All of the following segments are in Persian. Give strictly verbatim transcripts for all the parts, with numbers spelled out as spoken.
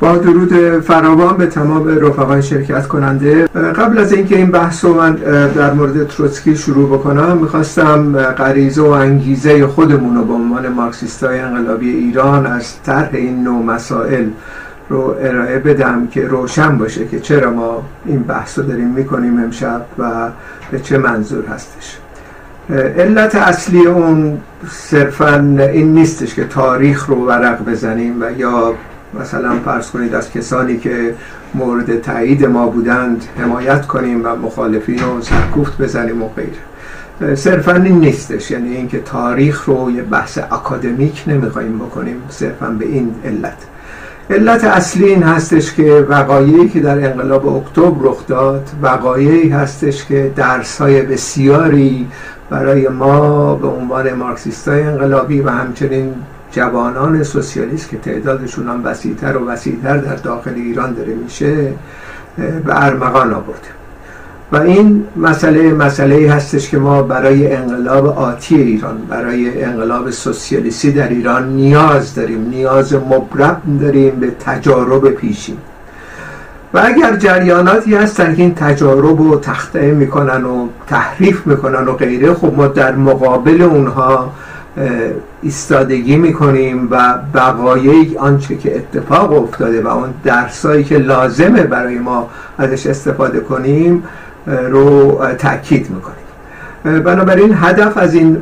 با درود فراوان به تمام رفقای شرکت کننده، قبل از اینکه این بحث رو من در مورد تروتسکی شروع بکنم میخواستم غریزه و انگیزه خودمون رو به عنوان مارکسیستای انقلابی ایران از طرح این نوع مسائل رو ارائه بدم که روشن باشه که چرا ما این بحث رو داریم میکنیم امشب و به چه منظور هستش. علت اصلی اون صرفاً این نیستش که تاریخ رو ورق بزنیم و یا مثلا فرض کنید از کسانی که مورد تایید ما بودند حمایت کنیم و مخالفین رو سرکوفت بزنیم و غیره. صرفاً این نیستش، یعنی اینکه تاریخ رو یه بحث اکادمیک نمیخوایم بکنیم صرفاً به این علت. علت اصلی این هستش که وقایعی که در انقلاب اکتبر رخ داد وقایعی هستش که درس‌های بسیاری برای ما به عنوان مارکسیست‌های انقلابی و همچنین جوانان سوسیالیست که تعدادشون هم وسیع‌تر و وسیع‌تر در داخل ایران داره میشه به ارمغان آورده و این مسئله مسئله‌ای هستش که ما برای انقلاب آتی ایران، برای انقلاب سوسیالیستی در ایران نیاز داریم، نیاز مبرم داریم به تجارب پیشین. و اگر جریاناتی هستن که این تجارب رو تخطئه میکنن و تحریف میکنن و غیره، خب ما در مقابل اونها ایستادگی میکنیم و بقایه آنچه که اتفاق افتاده و اون درسایی که لازمه برای ما ازش استفاده کنیم رو تأکید میکنیم. بنابراین هدف از این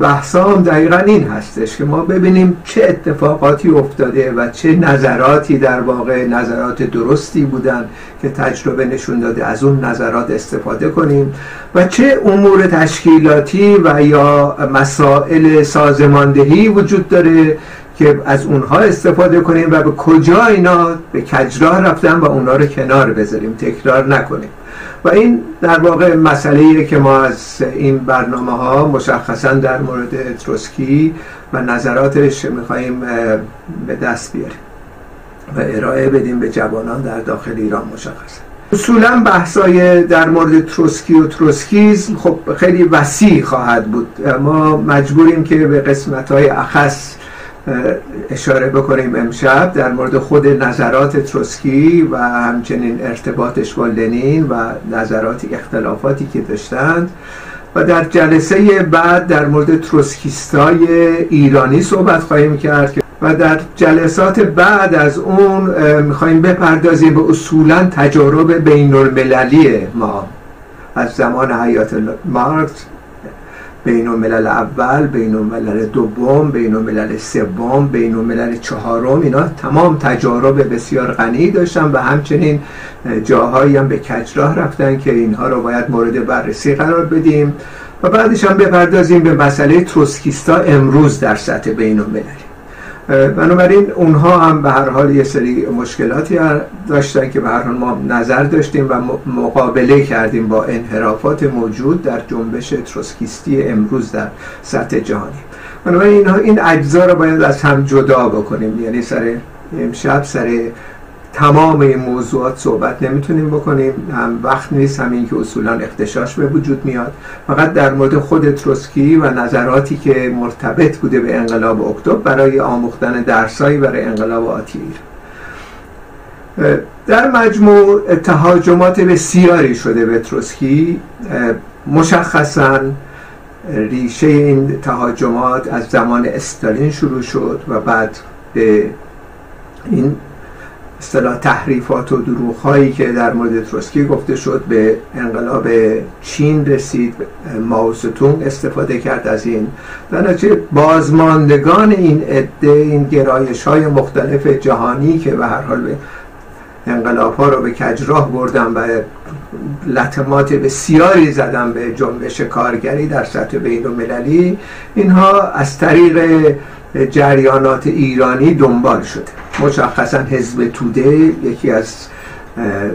بحثام دقیقا این هستش که ما ببینیم چه اتفاقاتی افتاده و چه نظراتی در واقع نظرات درستی بودن که تجربه نشون داده، از اون نظرات استفاده کنیم و چه امور تشکیلاتی و یا مسائل سازماندهی وجود داره که از اونها استفاده کنیم و به کجا اینا به کجراه رفتن و اونها رو کنار بذاریم، تکرار نکنیم. و این در واقع مسئله‌ایه که ما از این برنامه ها مشخصا در مورد تروتسکی و نظراتش میخواییم به دست بیاریم و ارائه بدیم به جوانان در داخل ایران مشخصا. اصولا بحثای در مورد تروتسکی و تروتسکیزم خب خیلی وسیع خواهد بود، ما مجبوریم که به قسمت‌های اخص اشاره بکنیم امشب در مورد خود نظرات تروتسکی و همچنین ارتباطش با لنین و نظراتی اختلافاتی که داشتند و در جلسه بعد در مورد تروتسکیستای ایرانی صحبت خواهیم کرد و در جلسات بعد از اون میخواییم بپردازیم به اصولا تجارب بین المللی ما از زمان حیات مارکس، بین الملل اول، بین الملل دوم، بین الملل سوم، بین الملل چهارم، اینا تمام تجارب بسیار غنی داشتن و همچنین جاهایی هم به کجراه رفتن که اینها رو باید مورد بررسی قرار بدیم و بعدش هم بپردازیم به مسئله تروتسکیستا امروز در سطح بین المللی. بنابراین اونها هم به هر حال یه سری مشکلاتی داشتن که به هر حال ما نظر داشتیم و مقابله کردیم با انحرافات موجود در جنبش تروتسکیستی امروز در سطح جهانی. بنابراین این اجزا رو باید از هم جدا بکنیم، یعنی سر امشب سر تمام این موضوعات صحبت نمیتونیم بکنیم، هم وقت نیست، هم این که اصولا اختشاش به وجود میاد. فقط در مورد خود تروتسکی و نظراتی که مرتبط بوده به انقلاب اکتبر برای آموختن درسایی برای انقلاب آتی ایران. در مجموع تهاجمات بسیاری شده به تروتسکی، مشخصاً ریشه این تهاجمات از زمان استالین شروع شد و بعد به این اصطلاح تحریفات و دروغ‌هایی که در مورد تروتسکی گفته شد به انقلاب چین رسید. ماوس تونگ استفاده کرد از این، درنتیجه بازماندگان این عده، این گرایش‌های مختلف جهانی که به هر حال به انقلاب‌ها رو به کجراه بردن و لطمات بسیاری زدن به جنبش کارگری در سطح بین‌المللی، اینها از طریق جریانات ایرانی دنبال شده. مشخصا حزب توده یکی از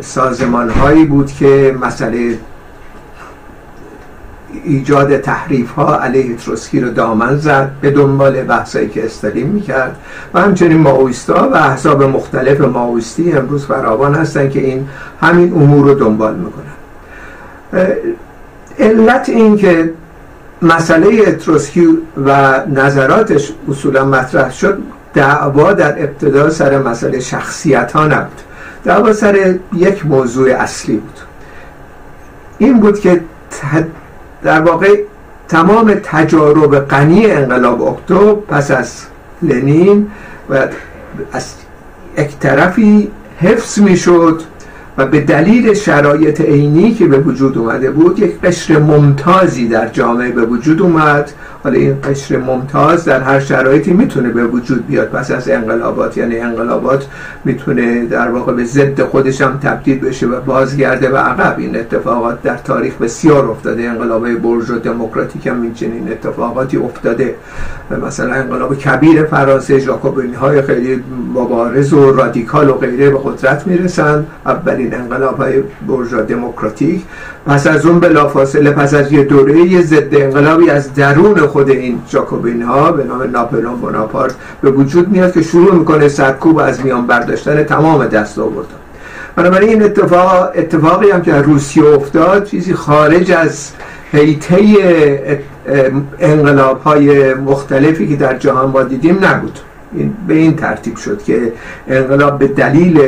سازمان‌هایی بود که مسئله ایجاد تحریف‌ها علیه تروتسکی رو دامن زد به دنبال بحثایی که استالین می‌کرد و همچنین ماویستا و احزاب مختلف ماویستی امروز فراوان هستن که این همین امور رو دنبال میکنن. علت این که مسئله تروتسکی و نظراتش اصولا مطرح شد دعوا در ابتدا سر مسئله شخصیت ها نبود، دعوا سر یک موضوع اصلی بود. این بود که در واقع تمام تجارب غنی انقلاب اکتبر پس از لنین و از یک طرفی حفظ می شد و به دلیل شرایط عینی که به وجود اومده بود یک قشر ممتازی در جامعه به وجود اومد. حالا این قشر ممتاز در هر شرایطی میتونه به وجود بیاد پس از انقلابات، یعنی انقلابات میتونه در واقع به ضد خودش هم تبدیل بشه و بازگرده و عقب. این اتفاقات در تاریخ بسیار افتاده، انقلابهای برجا دموکراتیک هم اینچنین اتفاقاتی افتاده، مثلا انقلاب کبیر فرانسه، ژاکوبینی‌های خیلی مبارز و رادیکال و غیره به قدرت میرسن، اولین انقلابهای برجا دموکراتیک. پس از اون بلافاصله پس از یه دوره یه ضد انقلابی از درون خود این جاکوبین ها به نام ناپلئون بناپارت به وجود میاد که شروع میکنه سرکوب از میان برداشتن تمام دستاوردها. بنابراین این اتفاق اتفاقی هم که در روسیه افتاد چیزی خارج از حیطه انقلاب های مختلفی که در جهان ما دیدیم نبود. این به این ترتیب شد که انقلاب به دلیل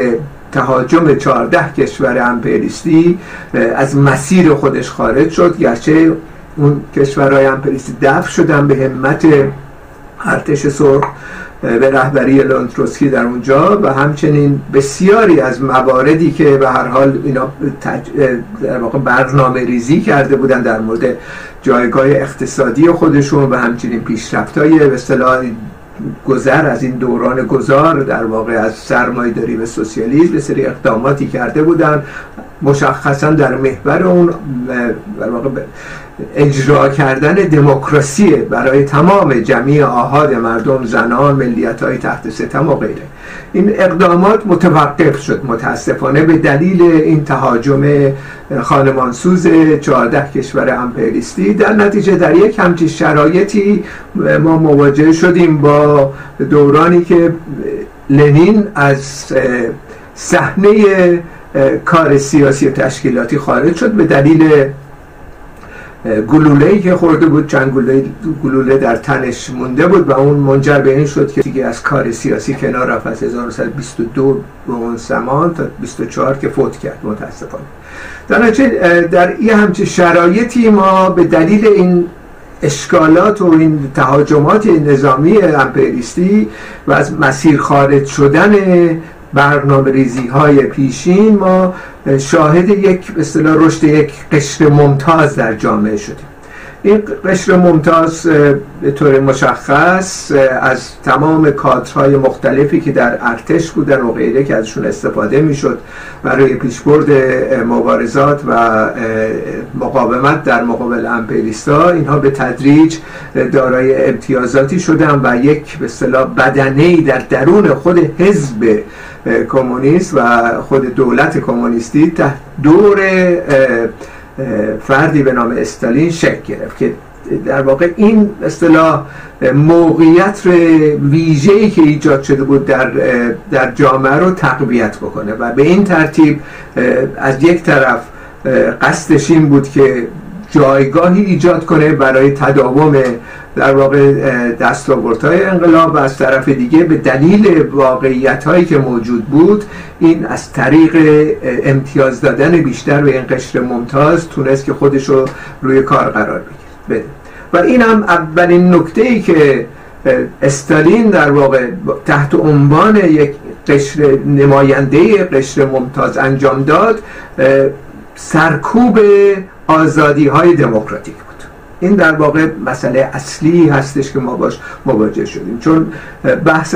تهاجم چهارده کشور امپریستی از مسیر خودش خارج شد، گرچه اون کشورهای امپریستی دفع شدن به همت ارتش سرخ به رهبری لئون تروتسکی در اونجا و همچنین بسیاری از مواردی که به هر حال اینا تج... در واقع برنامه ریزی کرده بودن در مورد جایگاه اقتصادی خودشون و همچنین پیشرفت‌های به اصطلاح گذر از این دوران گذار در واقع از سرمایه‌داری به سوسیالیسم به سری اقداماتی کرده بودن، مشخصا در محور اون در واقع اجرا کردن دموکراسی برای تمام جمیع آحاد مردم، زنان، ملیت‌های تحت ستم و غیره. این اقدامات متوقف شد متاسفانه به دلیل این تهاجم خانمانسوز چهارده کشور امپریستی. در نتیجه در یک همچین شرایطی ما مواجه شدیم با دورانی که لنین از صحنه کار سیاسی و تشکیلاتی خارج شد به دلیل گلوله‌ای که خورده بود، چند گلوله در تنش مونده بود و اون منجر به این شد که دیگه از کار سیاسی کنار رفت. از هزار و نهصد و بیست و دو به اون زمان تا بیست و چهار که فوت کرد متاسفانه. در نتیجه در این همچین شرایطی ما به دلیل این اشکالات و این تهاجمات نظامی امپریستی و از مسیر خارج شدن برنامه ریزی های پیشین ما شاهد یک به اصطلاح رشد یک قشر ممتاز در جامعه شدیم. این قشر ممتاز به طور مشخص از تمام کادرهای مختلفی که در ارتش بودن و غیره که ازشون استفاده میشد برای پیشبرد مبارزات و مقاومت در مقابل امپریستا، اینها به تدریج دارای امتیازاتی شدن و یک به اصطلاح بدنه‌ای در درون خود حزب کمونیست و خود دولت کمونیستی تحت دور فردی به نام استالین شکل گرفت که در واقع این اصطلاح موقعیت ویژه‌ای که ایجاد شده بود در در جامعه رو تقویت بکنه و به این ترتیب از یک طرف قصدش این بود که جایگاهی ایجاد کنه برای تداوم در واقع دستاوردهای انقلاب و از طرف دیگه به دلیل واقعیت‌هایی که موجود بود این از طریق امتیاز دادن بیشتر به این قشر ممتاز تونست که خودش رو روی کار قرار بده. و این هم اولین نکته‌ای که استالین در واقع تحت عنوان یک قشر نماینده قشر ممتاز انجام داد سرکوب آزادی‌های دموکراتیک بود. این در واقع مسئله اصلی هستش که ما باش مواجه شدیم، چون بحث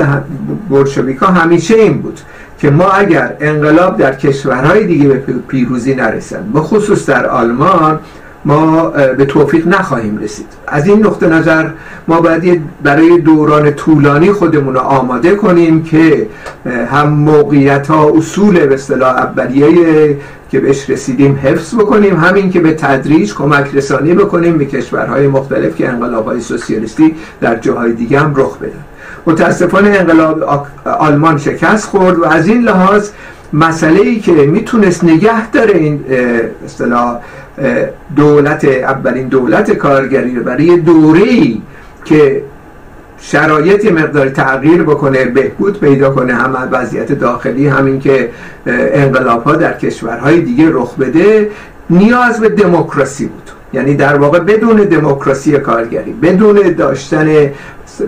بولشویک‌ها همیشه این بود که ما اگر انقلاب در کشورهای دیگه به پیروزی نرسند، به خصوص در آلمان، ما به توفیق نخواهیم رسید. از این نقطه نظر ما باید برای دوران طولانی خودمون رو آماده کنیم که هم موقعیت ها اصول به اصطلاح اولیه که بهش رسیدیم حفظ بکنیم، همین که به تدریج کمک رسانی بکنیم به کشورهای مختلف که انقلاب‌های سوسیالیستی در جاهای دیگه هم رخ بدن. متاسفانه انقلاب آلمان شکست خورد و از این لحاظ مسئله‌ای که میتونست نگه داره این اصطلاح دولت اولین دولت کارگری برای دوره‌ای که شرایط یه مقدار تغییر بکنه، بهبود پیدا کنه، هم وضعیت داخلی، همین که انقلاب‌ها در کشورهای دیگه رخ بده، نیاز به دموکراسی بود. یعنی در واقع بدون دموکراسی کارگری، بدون داشتن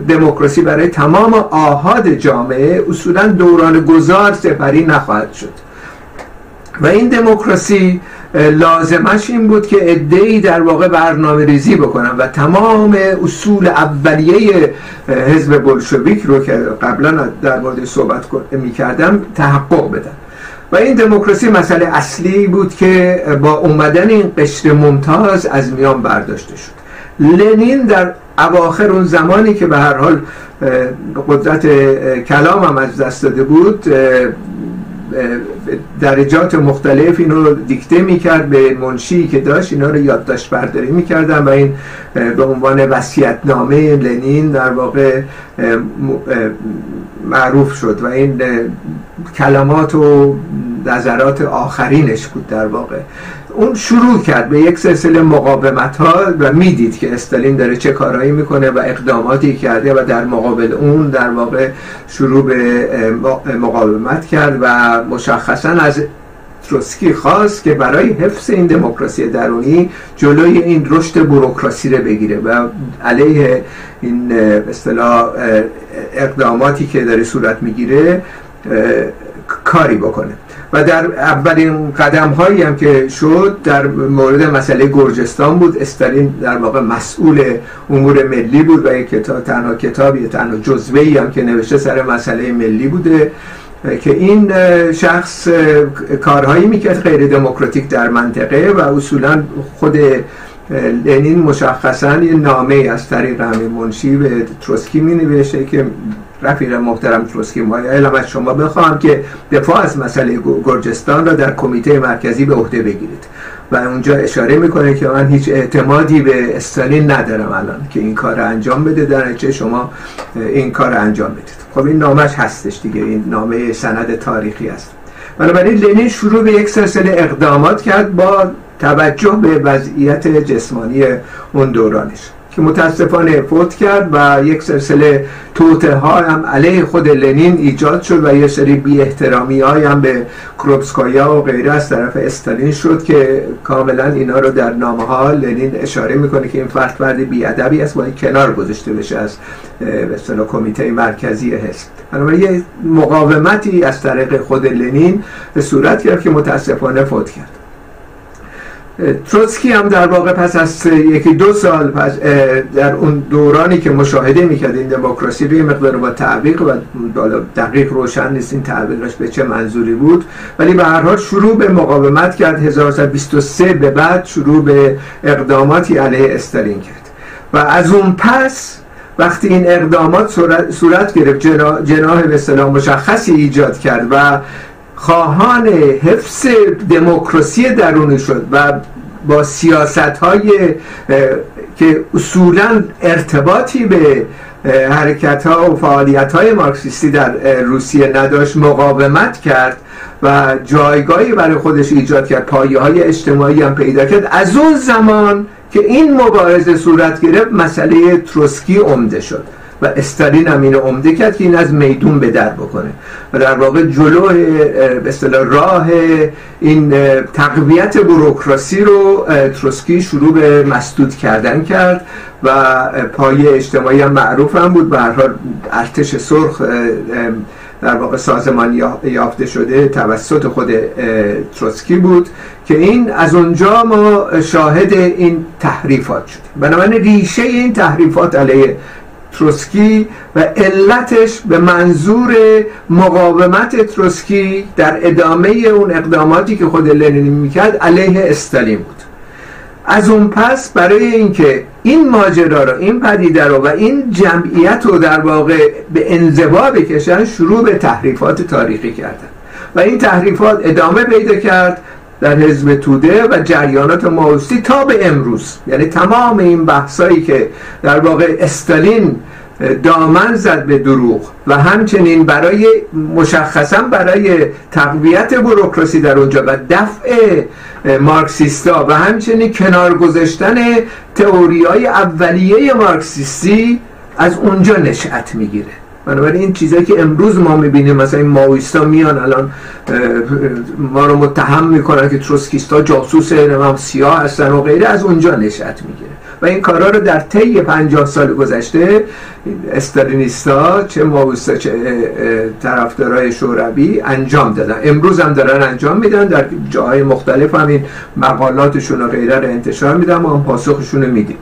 دموکراسی برای تمام آحاد جامعه، اصولاً دوران گذار سپری نخواهد شد. و این دموکراسی لازمش این بود که عده‌ای در واقع برنامه ریزی بکنن و تمام اصول اولیه حزب بلشویک رو که قبلا در مورد صحبت میکردم تحقق بدن. و این دموکراسی مسئله اصلی بود که با اومدن این قشر ممتاز از میان برداشته شد. لنین در اواخر اون زمانی که به هر حال قدرت کلام هم از دست داده بود، درجات مختلف این رو دیکته میکرد به منشی که داشت، اینا رو یادداشت برداری میکردن و این به عنوان وصیت‌نامه لنین در واقع معروف شد و این کلمات و نظرات آخرینش بود. در واقع اون شروع کرد به یک سلسله مقاومت ها و میدید که استالین داره چه کارهایی میکنه و اقداماتی کرده و در مقابل اون در واقع شروع به مقاومت کرد و مشخصا از تروتسکی خواست که برای حفظ این دموکراسی درونی جلوی این رشد بوروکراسی رو بگیره و علیه این به اصطلاح اقداماتی که داره صورت میگیره کاری بکنه. و در اولین قدم هایی هم که شد در مورد مسئله گرجستان بود. استالین در واقع مسئول امور ملی بود و یک کتاب، تنها کتابی، تنها جزوه‌ای هم که نوشته سر مسئله ملی بوده که این شخص کارهایی میکرد غیر دموکراتیک در منطقه و اصولا خود لنین مشخصا یه نامه از طریق همین منشی به تروتسکی مینوشته که رفیق محترم تروتسکی، مایلم از شما بخواهم که دفاع از مسئله گرجستان را در کمیته مرکزی به عهده بگیرید. و اونجا اشاره میکنه که من هیچ اعتمادی به استالین ندارم الان که این کار را انجام بده، در چه شما این کار را انجام بدید. خب این نامش هستش دیگه، این نامه سند تاریخی است. بنابراین لنین شروع به یک سلسله اقدامات کرد با توجه به وضعیت جسمانی اون دورانش که متاسفانه فوت کرد و یک سلسله توطئه ها هم علیه خود لنین ایجاد شد و یه سری بی احترامی های هم به کروپسکایا و غیره از طرف استالین شد که کاملا اینا رو در نامه ها لنین اشاره میکنه که این فرد فرد بی ادبی است، باید کنار گذاشته بشه از به اصطلاح کمیته مرکزی حزب. بنابراین یه مقاومتی از طریق خود لنین صورت گرفت که متاسفانه فوت کرد. تروتسکی هم در واقع پس از یکی دو سال پس در اون دورانی که مشاهده میکرد این دموکراسی به مقدار با تعبیق و دقیق روشن نیست این تعبیقش به چه منظوری بود، ولی به هر حال شروع به مقاومت کرد. هزار و نهصد و بیست و سه به بعد شروع به اقداماتی علیه استالین کرد و از اون پس وقتی این اقدامات صورت, صورت گرفت جناح, جناح به اصطلاح مشخصی ایجاد کرد و خواهان حفظ دموکراسی درونی شد و با سیاست های که اصولا ارتباطی به حرکت ها و فعالیت های مارکسیستی در روسیه نداشت مقاومت کرد و جایگاهی برای خودش ایجاد کرد، پایه های اجتماعی هم پیدا کرد. از اون زمان که این مبارزه صورت گرفت مسئله تروتسکی عمده شد و استالین هم اینو عمده کرد که این از میدون به در بکنه و در واقع جلو به اصطلاح راه این تقویت بوروکراسی رو تروتسکی شروع به مسدود کردن کرد و پایه اجتماعی هم معروف هم بود. به هر حال ارتش سرخ در واقع سازمان یافته شده توسط خود تروتسکی بود که این از اونجا ما شاهد این تحریفات شد. بنابراین ریشه این تحریفات علیه تروتسکی و علتش به منظور مقاومت تروتسکی در ادامه اون اقداماتی که خود لنین میکرد علیه استالین بود. از اون پس برای اینکه این ماجرا رو، این پدیده رو و این جمعیت رو در واقع به انزوا بکشن شروع به تحریفات تاریخی کردن و این تحریفات ادامه پیدا کرد در حزب توده و جریانات ماوسی تا به امروز. یعنی تمام این بحثایی که در واقع استالین دامن زد به دروغ و همچنین برای مشخصا برای تقویت بوروکراسی در اونجا و دفع مارکسیستا و همچنین کنار گذاشتن تئوری‌های اولیه مارکسیستی از اونجا نشأت میگیره. بنابراین این چیزایی که امروز ما میبینیم، مثلا این ماویستا میان الان ما رو متهم میکنن که تروتسکیستا جاسوس نمام سیاه هستن و غیره، از اونجا نشأت میگیره و این کارا رو در طی پنجاه سال گذشته استالینیستا، چه ماویستا چه طرفدارای شوروی انجام دادن، امروز هم دارن انجام میدن، در جاهای مختلف هم این مقالاتشون و غیره رو انتشار میدن، ما هم پاسخشون رو میدیم.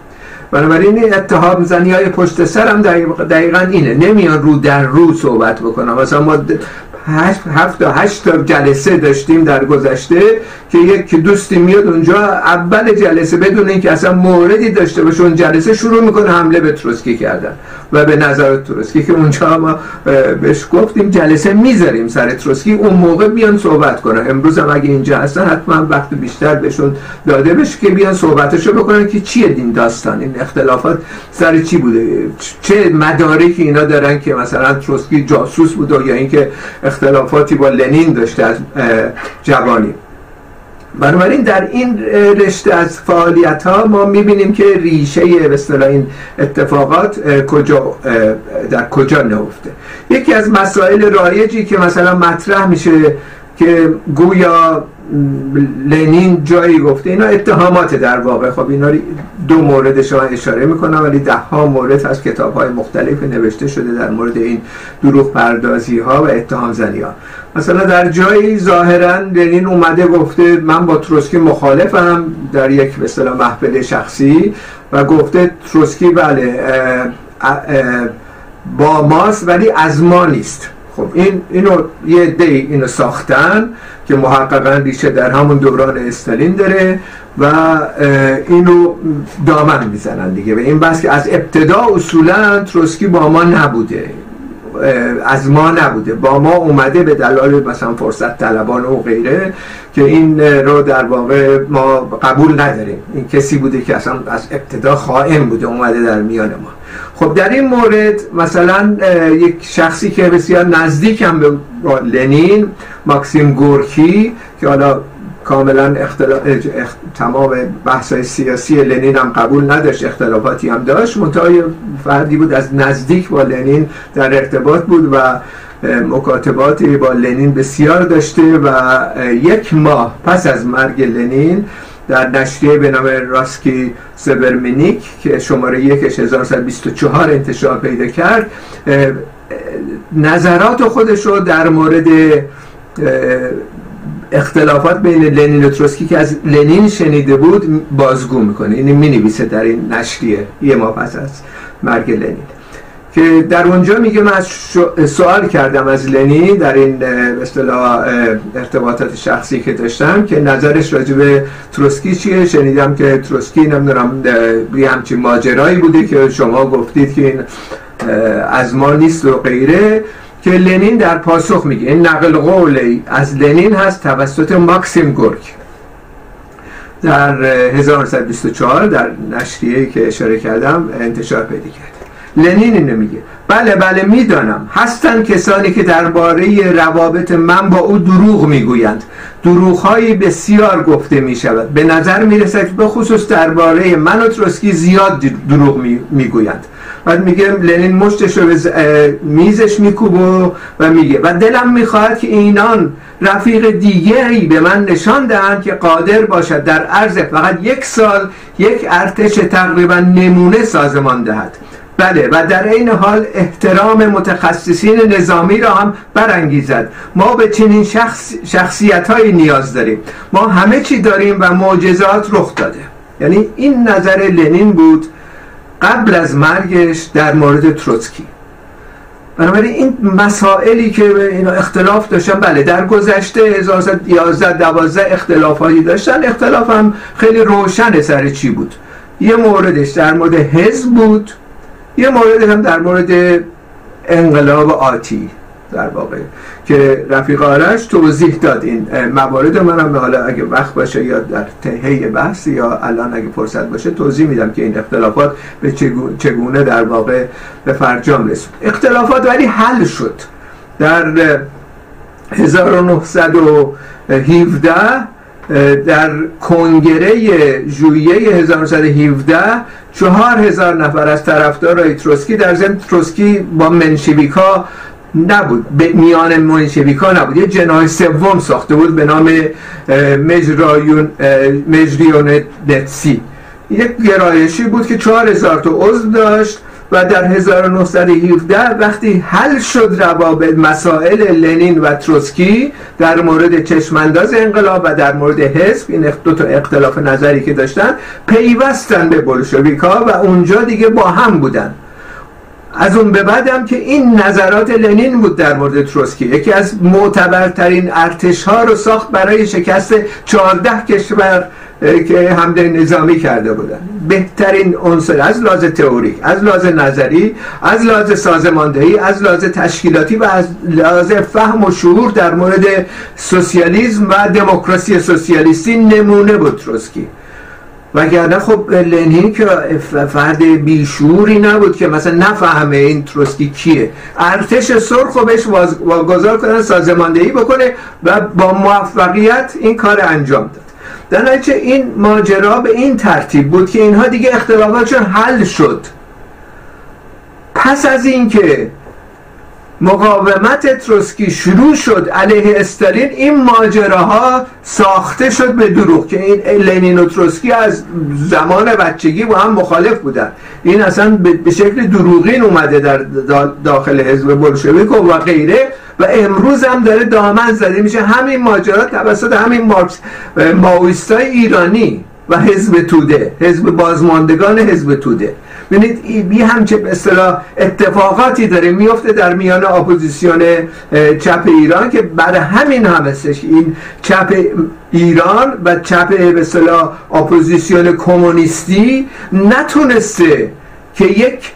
بنابراین این اتهام زنی های پشت سر هم دقیقا اینه، نمیان رو در رو صحبت بکنن. مثلا ما هفت تا هشت تا جلسه داشتیم در گذشته که یک دوستی میاد اونجا اول جلسه بدون اینکه اصلا موردی داشته باشه اون جلسه شروع میکنه حمله به تروتسکی کردن و به نظر تروتسکی، که اونجا ما بهش گفتیم جلسه میذاریم سر تروتسکی، اون موقع بیان صحبت کنن. امروز هم اگه اینجا هستن حتما وقت بیشتر بهشون داده بشه که بیان صحبتشو بکنن که چیه دین داستان، این اختلافات سر چی بوده، چه مدارکی اینا دارن که مثلا تروتسکی جاسوس بوده یا اینکه اختلافاتی با لنین داشته از جوانی. بنابراین در این رشته از فعالیت ها ما میبینیم که ریشه به اصطلاح این اتفاقات کجا در کجا نهفته. یکی از مسائل رایجی که مثلا مطرح میشه که گویا لنین جایی گفته، اینا اتهامات در واقع، خب اینا دو موردش رو اشاره میکنم ولی ده ها مورد از کتاب های مختلف نوشته شده در مورد این دروغ پردازی ها و اتهام زنی ها. مثلا در جایی ظاهرا لنین اومده گفته من با تروتسکی مخالفم در یک به اصطلاح محفل شخصی و گفته تروتسکی بله با ماست ولی از ما نیست. خب این اینو یه عده اینو ساختن که محققاً ریشه در همون دوران استالین داره و اینو دامن میزنن دیگه به این بس که از ابتدا اصولا تروتسکی با ما نبوده، از ما نبوده، با ما اومده به دلایل مثلا فرصت طلبان و غیره که این رو در واقع ما قبول نداریم، این کسی بوده که اصلا از ابتدا خائن بوده اومده در میان ما. خب در این مورد مثلا یک شخصی که بسیار نزدیک هم به لنین، ماکسیم گورکی، که حالا کاملا اختلاف اخت... تمام بحث‌های سیاسی لنین هم قبول نداشت، اختلافاتی هم داشت، منتهی فردی بود از نزدیک با لنین در ارتباط بود و مکاتباتی با لنین بسیار داشته و یک ماه پس از مرگ لنین در نشریه به نام راسکیه سورمنیک که شماره یکش هزار و صد و بیست و چهار انتشار پیدا کرد، نظرات خودش رو در مورد اختلافات بین لنین و تروتسکی که از لنین شنیده بود بازگو میکنه. یعنی مینویسه در این نشریه یه ماه پس از مرگ لنین که در اونجا میگه من سوال کردم از لنین در این به اصطلاح ارتباطات شخصی که داشتم که نظرش راجع به تروتسکی چیه، شنیدم که تروتسکی نمیدونم یه همچین ماجرایی بوده که شما گفتید که این از ما نیست و غیره، که لنین در پاسخ میگه این نقل قول از لنین هست توسط ماکسیم گورکی در هزار و نهصد و بیست و چهار در نشریه‌ای که اشاره کردم انتشار پیدا کرد. لنین اینو میگه بله بله میدانم هستن کسانی که درباره روابط من با او دروغ میگویند، دروغ‌های بسیار گفته میشود، به نظر میرسد که به خصوص درباره من و تروتسکی زیاد دروغ میگویند. بعد میگه لنین مشتش رو به میزش میکوبه و میگه و دلم میخواهد که اینان رفیق دیگری به من نشان دهند که قادر باشد در عرض فقط یک سال یک ارتش تقریبا نمونه سازمان دهد، بله، و در این حال احترام متخصصین نظامی را هم برانگیزد. ما به چنین شخص شخصیت هایی نیاز داریم، ما همه چی داریم و معجزات رخ داده. یعنی این نظر لنین بود قبل از مرگش در مورد تروتسکی. بنابراین این مسائلی که اینا اختلاف داشتن، بله در گذشته هزار و نهصد و یازده دوازده اختلافایی داشتن، اختلاف هم خیلی روشن سر چی بود. یه موردش در مورد حزب بود، یه مورد هم در مورد انقلاب آتی در واقع که رفیق آرش توضیح داد این موارد. منم حالا اگه وقت باشه یا در طی بحث یا الان اگه فرصت باشه توضیح میدم که این اختلافات به چگونه در واقع به فرجام رسید. اختلافات ولی حل شد در هزار و نهصد و هفده در کنگره ژوئیه هزار و نهصد و هفده چهار هزار نفر از طرفدارای تروتسکی، در ضمن تروتسکی با منشویکا نبود، میان منشویکا نبود، یه جناح سوم ساخته بود به نام مجریونتسی، یک گرایشی بود که چهار هزار تا عضو داشت و در هزار و نهصد و هفده وقتی حل شد روابط مسائل لنین و تروتسکی در مورد چشمانداز انقلاب و در مورد حزب، این دو تا اختلاف نظری که داشتن، پیوستن به بولشویکا و اونجا دیگه با هم بودن. از اون به بعد هم که این نظرات لنین بود در مورد تروتسکی، یکی از معتبرترین ارتش‌ها رو ساخت برای شکست چهارده کشور که حمله نظامی کرده بودن. بهترین عنصر از لحاظ تئوریک، از لحاظ نظری، از لحاظ سازماندهی، از لحاظ تشکیلاتی و از لحاظ فهم و شعور در مورد سوسیالیسم و دموکراسی سوسیالیستی نمونه بود تروتسکی. وگرنه خب لنین که فرد بیشعوری نبود که مثلا نفهمه این تروتسکی کیه. ارتش سرخ رو بهش واگذار کنن، سازماندهی بکنه و با موفقیت این کار انجام داد. در نتیجه این ماجرا به این ترتیب بود که اینها دیگه اختلافاتشون حل شد. پس از اینکه مقاومت تروتسکی شروع شد علیه استالین، این ماجراها ساخته شد به دروغ که این لنین و تروتسکی از زمان بچگی با هم مخالف بودن. این اصلا به شکل دروغین اومده در داخل حزب بولشویک و غیره و امروز هم داره دامن زده میشه. همین ماجرا توسط همین ماویستای ایرانی و حزب توده، حزب بازماندگان حزب توده، ببینید بی همچه به اصطلاح اتفاقاتی داره میفته در میان اپوزیسیون چپ ایران که برای همین هم هستش. این چپ ایران و چپ به اصطلاح اپوزیسیون کمونیستی نتونسته که یک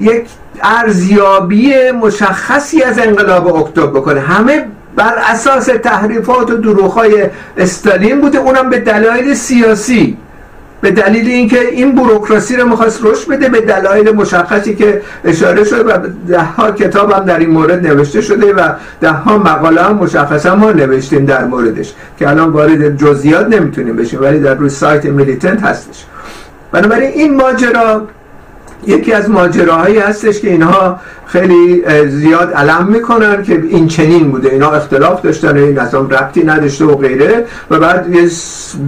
یک ارزیابی مشخصی از انقلاب اکتبر بکنه. همه بر اساس تحریفات و دروغ‌های استالین بوده، اونم به دلایل سیاسی، به دلیل اینکه این بوروکراسی رو می‌خواست رشد بده، به دلایل مشخصی که اشاره شد و ده ها کتاب هم در این مورد نوشته شده و ده ها مقاله هم مشخصا ما نوشتیم در موردش که الان وارد جزئیات نمیتونیم بشیم، ولی در روی سایت میلیتنت هستش. بنابراین این ماجرا یکی از ماجراهایی هستش که اینها خیلی زیاد علم میکنن که این چنین بوده، اینا اختلاف داشتن، این اصلا ربطی نداشته و غیره. و بعد یه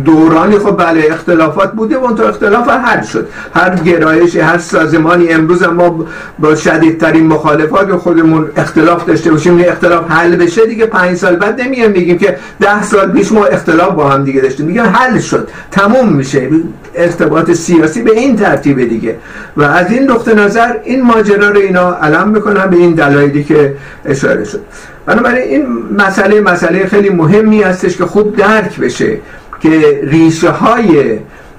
دورانی خب بله اختلافات بوده و اون تو اختلاف حل شد. هر گرایش، هر سازمانی، امروز ما با شدیدترین مخالفات خودمون اختلاف داشته باشیم، این اختلاف حل بشه دیگه پنج سال بعد نمیگیم بگیم که ده سال پیش ما اختلاف با هم دیگه داشتیم، میگن حل شد، تموم میشه. ارتباط سیاسی به این ترتیب دیگه و از این نقطه نظر این ماجرا رو اینا علم میکنم به این دلایلی که اشاره شد. بنابراین این مسئله مسئله خیلی مهمی هستش که خوب درک بشه که ریشه های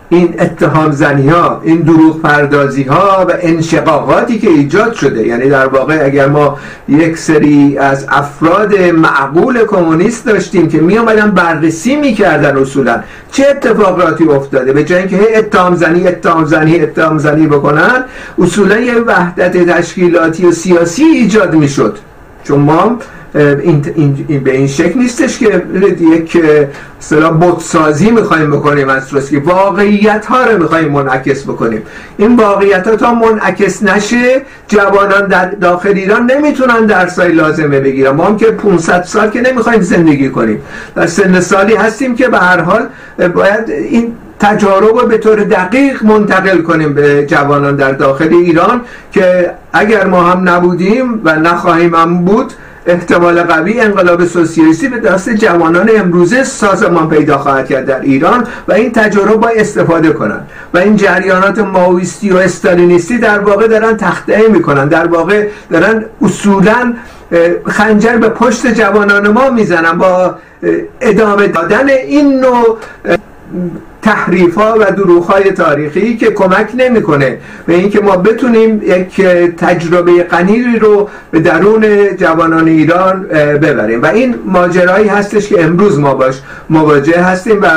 این اتهام زنی ها، این دروغ پردازی ها و انشقاقاتی که ایجاد شده، یعنی در واقع اگر ما یک سری از افراد معقول کمونیست داشتیم که می اومدن بررسی میکردن اصولا چه اتفاقاتی افتاده، به جای اینکه هی اتهام زنی اتهام زنی اتهام زنی بکنن، اصولا یه وحدت تشکیلاتی و سیاسی ایجاد میشد. چون ما این، این، به این شکل نیستش که یک اصطلاح بت‌سازی میخوایم بکنیم از تروتسکی، واقعیت ها رو میخوایم منعکس بکنیم. این واقعیت ها تا منعکس نشه جوانان در داخل ایران نمیتونن درسای لازمه بگیرن. ما هم که پانصد سال که نمیخوایم زندگی کنیم، در سن سالی هستیم که به هر حال باید این تجارب رو به طور دقیق منتقل کنیم به جوانان در داخل ایران که اگر ما هم نبودیم و نخواهیم هم بود، احتمال قوی انقلاب سوسیالیستی به دست جوانان امروزه سازمان پیدا خواهد کرد در ایران و این تجربه با استفاده کنند و این جریانات ماویستی و استالینیستی در واقع دارن تخته میکنن، در واقع دارن اصولا خنجر به پشت جوانان ما میزنن با ادامه دادن این نوع تحریف‌ها و دروغ‌های تاریخی که کمک نمی‌کنه به اینکه ما بتونیم یک تجربه غنی رو به درون جوانان ایران ببریم و این ماجرایی هستش که امروز ما باش مواجه هستیم و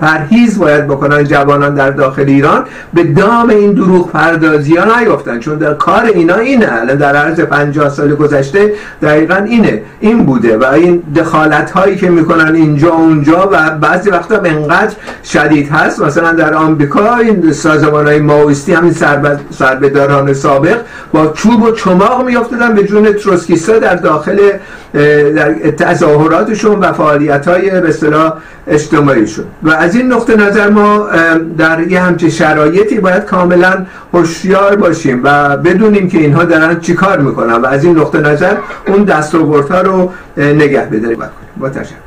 پرهیز باید بکنن جوانان در داخل ایران به دام این دروغ پردازی ها نیفتن، چون در کار اینا اینه، در عرض پنجاه سال گذشته دقیقاً اینه این بوده و این دخالت هایی که میکنن اینجا اونجا و بعضی وقتا انقدر شدید هست. مثلا در آمریکا این سازمان های ماویستی همین سربهداران سابق با چوب و چماق میافتادن به جون تروتسکیستا در داخل در تظاهراتشون و فعالیت های به اصطلاح اجتماعیشون و از این نقطه نظر ما در یه همچین شرایطی باید کاملا هوشیار باشیم و بدونیم که اینها دارن چیکار میکنن و از این نقطه نظر اون دستاوردها رو نگه بداریم. با تشکر.